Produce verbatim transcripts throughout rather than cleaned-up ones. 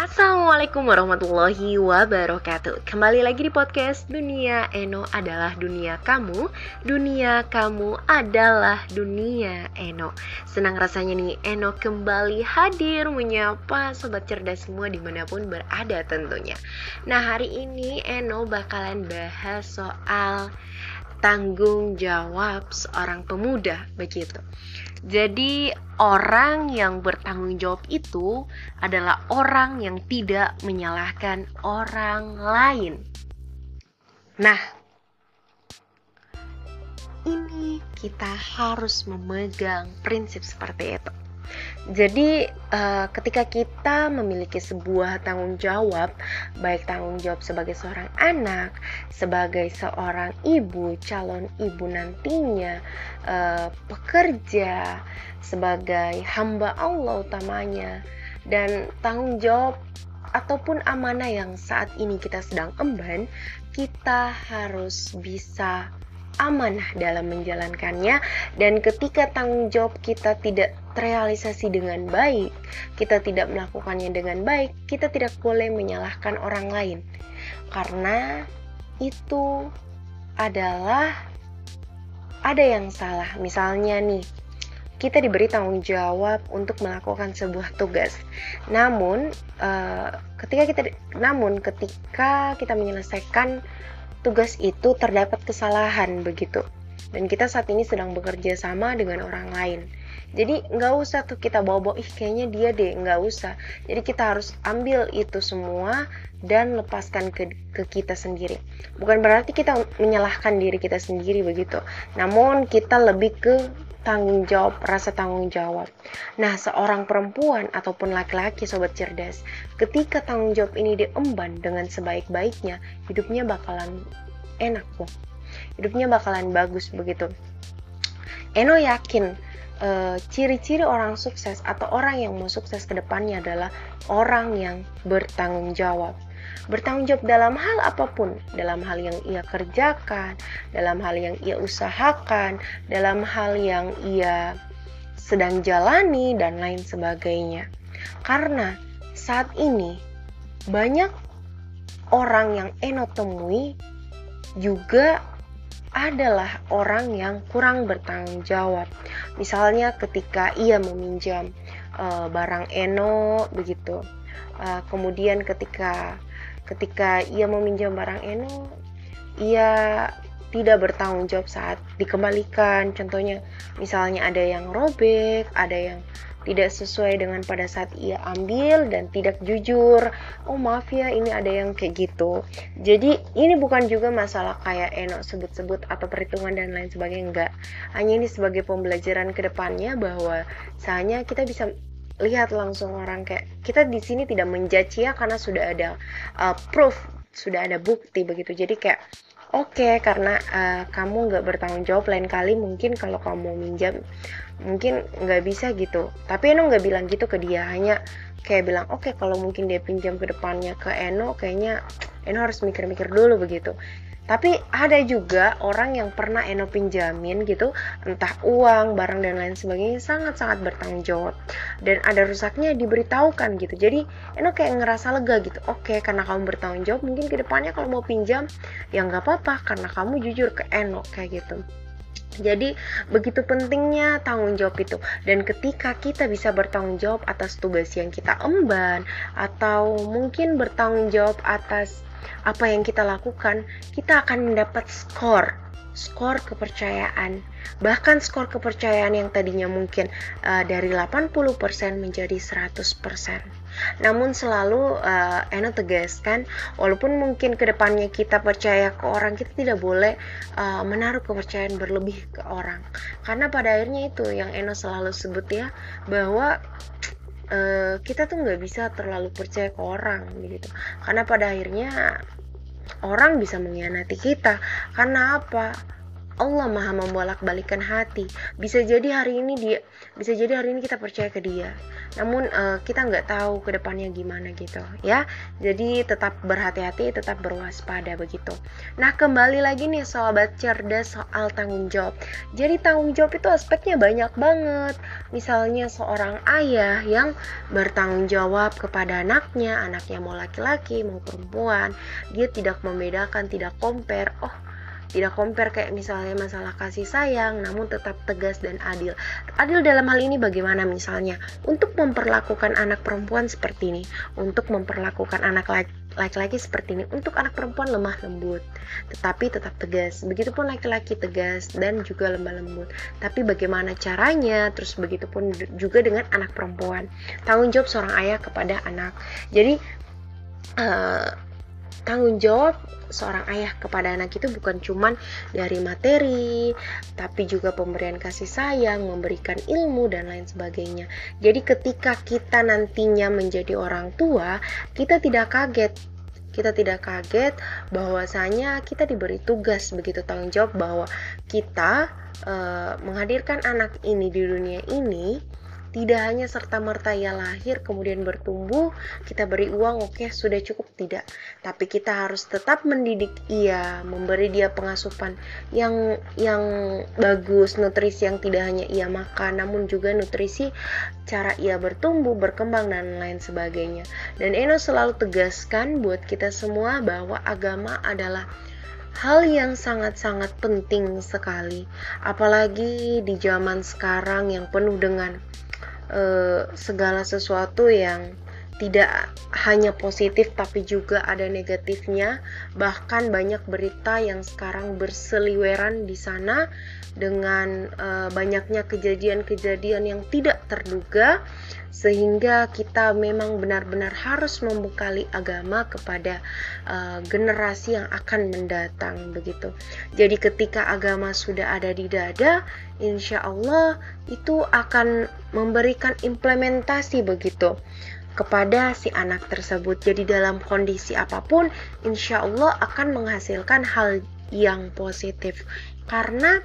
Assalamualaikum warahmatullahi wabarakatuh. Kembali lagi di podcast Dunia Eno adalah dunia kamu. Dunia kamu adalah dunia Eno. Senang rasanya nih Eno kembali hadir menyapa sobat cerdas semua dimanapun berada tentunya. Nah hari ini Eno bakalan bahas soal tanggung jawab seorang pemuda begitu. Jadi orang yang bertanggung jawab itu adalah orang yang tidak menyalahkan orang lain. Nah, ini kita harus memegang prinsip seperti itu. Jadi eh, ketika kita memiliki sebuah tanggung jawab, baik tanggung jawab sebagai seorang anak, sebagai seorang ibu, calon ibu nantinya, eh, pekerja, sebagai hamba Allah utamanya, dan tanggung jawab ataupun amanah yang saat ini kita sedang emban, kita harus bisa amanah dalam menjalankannya. Dan ketika tanggung jawab kita tidak terrealisasi dengan baik, kita tidak melakukannya dengan baik, kita tidak boleh menyalahkan orang lain, karena itu adalah ada yang salah. Misalnya nih, kita diberi tanggung jawab untuk melakukan sebuah tugas. Namun eh, ketika kita namun ketika kita menyelesaikan tugas itu terdapat kesalahan begitu, dan kita saat ini sedang bekerja sama dengan orang lain. Jadi nggak usah tuh kita bawa-bawa, ih kayaknya dia deh, nggak usah. Jadi kita harus ambil itu semua dan lepaskan ke, ke kita sendiri. Bukan berarti kita menyalahkan diri kita sendiri begitu, namun kita lebih ke tanggung jawab, rasa tanggung jawab. Nah, seorang perempuan ataupun laki-laki sobat cerdas, ketika tanggung jawab ini diemban dengan sebaik-baiknya, hidupnya bakalan enak kok. Hidupnya bakalan bagus begitu. Eno yakin e, ciri-ciri orang sukses atau orang yang mau sukses ke depannya adalah orang yang bertanggung jawab. Bertanggung jawab dalam hal apapun, dalam hal yang ia kerjakan, dalam hal yang ia usahakan, dalam hal yang ia sedang jalani, dan lain sebagainya. Karena saat ini banyak orang yang Eno temui juga adalah orang yang kurang bertanggung jawab. Misalnya ketika ia meminjam uh, barang Eno begitu, uh, kemudian ketika Ketika ia meminjam barang Eno, ia tidak bertanggung jawab saat dikembalikan. Contohnya, misalnya ada yang robek, ada yang tidak sesuai dengan pada saat ia ambil dan tidak jujur. Oh maaf ya, ini ada yang kayak gitu. Jadi ini bukan juga masalah kayak Eno sebut-sebut atau perhitungan dan lain sebagainya, enggak. Hanya ini sebagai pembelajaran ke depannya, bahwa seandainya kita bisa lihat langsung orang, kayak kita di sini tidak menjudge ya, karena sudah ada uh, proof, sudah ada bukti begitu. Jadi kayak oke, okay, karena uh, kamu nggak bertanggung jawab, lain kali mungkin kalau kamu minjam mungkin nggak bisa gitu. Tapi Eno nggak bilang gitu ke dia, hanya kayak bilang oke, okay, kalau mungkin dia pinjam ke depannya ke Eno, kayaknya Eno harus mikir-mikir dulu begitu. Tapi ada juga orang yang pernah Eno pinjamin gitu, entah uang, barang, dan lain sebagainya, sangat-sangat bertanggung jawab. Dan ada rusaknya diberitahukan gitu. Jadi Eno kayak ngerasa lega gitu. Oke, karena kamu bertanggung jawab, mungkin kedepannya kalau mau pinjam, ya nggak apa-apa, karena kamu jujur ke Eno kayak gitu. Jadi begitu pentingnya tanggung jawab itu. Dan ketika kita bisa bertanggung jawab atas tugas yang kita emban, atau mungkin bertanggung jawab atas apa yang kita lakukan, kita akan mendapat skor, skor kepercayaan. Bahkan skor kepercayaan yang tadinya mungkin uh, dari delapan puluh persen menjadi seratus persen. Namun selalu uh, Eno tegaskan, walaupun mungkin kedepannya kita percaya ke orang, kita tidak boleh uh, menaruh kepercayaan berlebih ke orang. Karena pada akhirnya itu yang Eno selalu sebut ya, bahwa Uh, kita tuh nggak bisa terlalu percaya ke orang begitu, karena pada akhirnya orang bisa mengkhianati kita. Karena apa? Allah Maha membolak-balikkan hati. Bisa jadi hari ini dia, bisa jadi hari ini kita percaya ke dia, namun uh, kita nggak tahu kedepannya gimana gitu ya. Jadi tetap berhati-hati, tetap berwaspada begitu. Nah kembali lagi nih sobat cerdas soal tanggung jawab. Jadi tanggung jawab itu aspeknya banyak banget. Misalnya seorang ayah yang bertanggung jawab kepada anak anaknya, anaknya mau laki-laki, mau perempuan, dia tidak membedakan, tidak compare, oh tidak compare kayak misalnya masalah kasih sayang, namun tetap tegas dan adil. Adil dalam hal ini bagaimana misalnya? Untuk memperlakukan anak perempuan seperti ini, untuk memperlakukan anak laki-laki seperti ini, untuk anak perempuan lemah lembut, tetapi tetap tegas. Begitupun laki-laki tegas dan juga lemah lembut. Tapi bagaimana caranya? Terus begitupun juga dengan anak perempuan. Tanggung jawab seorang ayah kepada anak. Jadi uh, tanggung jawab seorang ayah kepada anak itu bukan cuman dari materi, tapi juga pemberian kasih sayang, memberikan ilmu dan lain sebagainya. Jadi ketika kita nantinya menjadi orang tua, kita tidak kaget kita tidak kaget bahwasanya kita diberi tugas, begitu tanggung jawab, bahwa kita e, menghadirkan anak ini di dunia ini tidak hanya serta-merta ia lahir kemudian bertumbuh, kita beri uang, oke okay, sudah cukup, tidak. Tapi kita harus tetap mendidik ia, memberi dia pengasupan yang yang bagus, nutrisi yang tidak hanya ia makan, namun juga nutrisi cara ia bertumbuh, berkembang, dan lain sebagainya. Dan Eno selalu tegaskan buat kita semua bahwa agama adalah hal yang sangat-sangat penting sekali. Apalagi di zaman sekarang yang penuh dengan Uh, segala sesuatu yang tidak hanya positif tapi juga ada negatifnya. Bahkan banyak berita yang sekarang berseliweran di sana dengan uh, banyaknya kejadian-kejadian yang tidak terduga, sehingga kita memang benar-benar harus membekali agama kepada uh, generasi yang akan mendatang, begitu. Jadi ketika agama sudah ada di dada, insya Allah itu akan memberikan implementasi begitu kepada si anak tersebut. Jadi dalam kondisi apapun, insya Allah akan menghasilkan hal yang positif, karena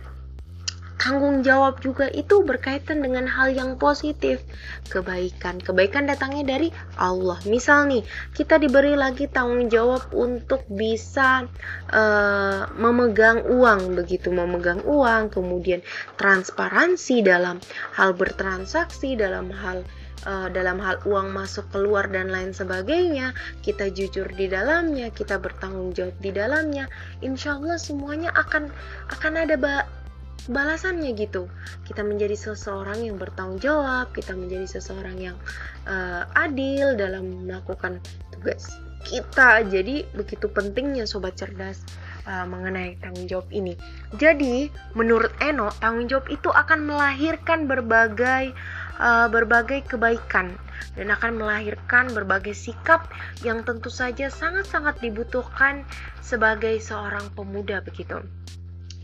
tanggung jawab juga itu berkaitan dengan hal yang positif, kebaikan. Kebaikan datangnya dari Allah. Misal nih, kita diberi lagi tanggung jawab untuk bisa uh, memegang uang, begitu memegang uang, kemudian transparansi dalam hal bertransaksi, dalam hal Uh, dalam hal uang masuk keluar dan lain sebagainya. Kita jujur di dalamnya, kita bertanggung jawab di dalamnya, insya Allah semuanya akan akan ada ba- balasannya gitu. Kita menjadi seseorang yang bertanggung jawab, kita menjadi seseorang yang uh, adil dalam melakukan tugas kita. Jadi begitu pentingnya sobat cerdas uh, mengenai tanggung jawab ini. Jadi menurut Eno, tanggung jawab itu akan melahirkan berbagai Uh, berbagai kebaikan dan akan melahirkan berbagai sikap yang tentu saja sangat-sangat dibutuhkan sebagai seorang pemuda, begitu.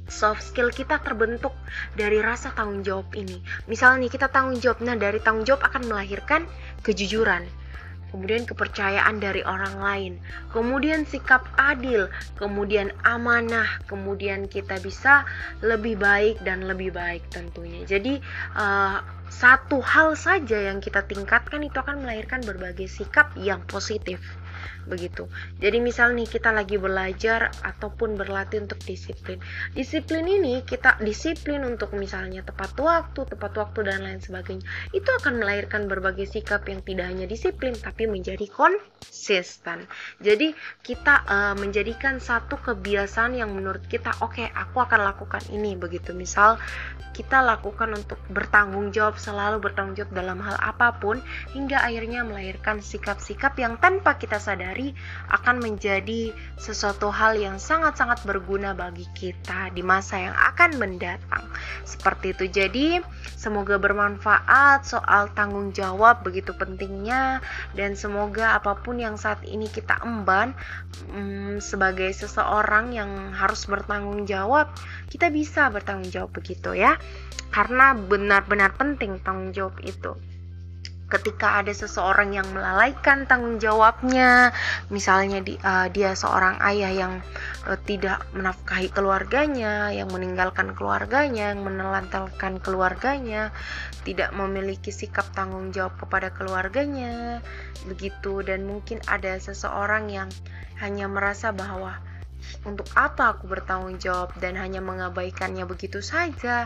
Soft skill kita terbentuk dari rasa tanggung jawab ini. Misalnya kita tanggung jawab, nah dari tanggung jawab akan melahirkan kejujuran, kemudian kepercayaan dari orang lain, kemudian sikap adil, kemudian amanah, kemudian kita bisa lebih baik dan lebih baik tentunya. Jadi uh, satu hal saja yang kita tingkatkan itu akan melahirkan berbagai sikap yang positif, begitu. Jadi misal nih, kita lagi belajar ataupun berlatih untuk disiplin. Disiplin ini kita disiplin untuk misalnya tepat waktu, tepat waktu dan lain sebagainya. Itu akan melahirkan berbagai sikap yang tidak hanya disiplin tapi menjadi konsisten. Jadi kita uh, menjadikan satu kebiasaan yang menurut kita oke, okay, aku akan lakukan ini, begitu. Misal kita lakukan untuk bertanggung jawab, selalu bertanggung jawab dalam hal apapun, hingga akhirnya melahirkan sikap-sikap yang tanpa kita sadari akan menjadi sesuatu hal yang sangat-sangat berguna bagi kita di masa yang akan mendatang. Seperti itu. Jadi semoga bermanfaat soal tanggung jawab, begitu pentingnya, dan semoga apapun yang saat ini kita emban hmm, sebagai seseorang yang harus bertanggung jawab, kita bisa bertanggung jawab, begitu ya, karena benar-benar penting tanggung jawab itu. Ketika ada seseorang yang melalaikan tanggung jawabnya, misalnya di, uh, dia seorang ayah yang uh, tidak menafkahi keluarganya, yang meninggalkan keluarganya, yang menelantarkan keluarganya, tidak memiliki sikap tanggung jawab kepada keluarganya, begitu. Dan mungkin ada seseorang yang hanya merasa bahwa Untuk apa aku bertanggung jawab dan hanya mengabaikannya begitu saja?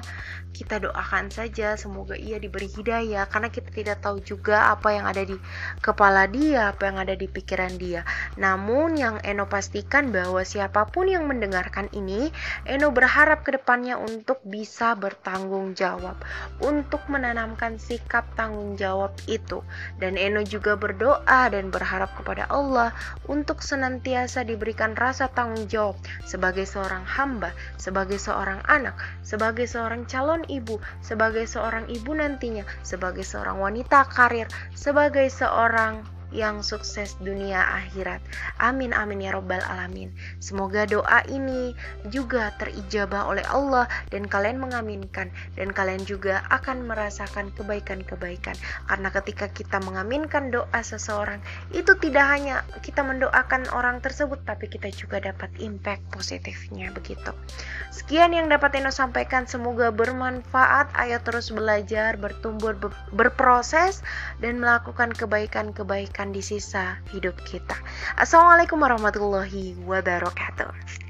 Kita doakan saja semoga ia diberi hidayah, karena kita tidak tahu juga apa yang ada di kepala dia, apa yang ada di pikiran dia. Namun yang Eno pastikan bahwa siapapun yang mendengarkan ini, Eno berharap ke depannya untuk bisa bertanggung jawab, untuk menanamkan sikap tanggung jawab itu. Dan Eno juga berdoa dan berharap kepada Allah untuk senantiasa diberikan rasa tanggung jawab sebagai seorang hamba, sebagai seorang anak, sebagai seorang calon ibu, sebagai seorang ibu nantinya, sebagai seorang wanita karir, sebagai seorang yang sukses dunia akhirat. Amin amin ya robbal alamin. Semoga doa ini juga terijabah oleh Allah dan kalian mengaminkan, dan kalian juga akan merasakan kebaikan-kebaikan. Karena ketika kita mengaminkan doa seseorang, itu tidak hanya kita mendoakan orang tersebut, tapi kita juga dapat impact positifnya begitu. Sekian yang dapat Eno sampaikan, semoga bermanfaat. Ayo terus belajar, bertumbuh, berproses dan melakukan kebaikan-kebaikan di sisa hidup kita. Assalamualaikum warahmatullahi wabarakatuh.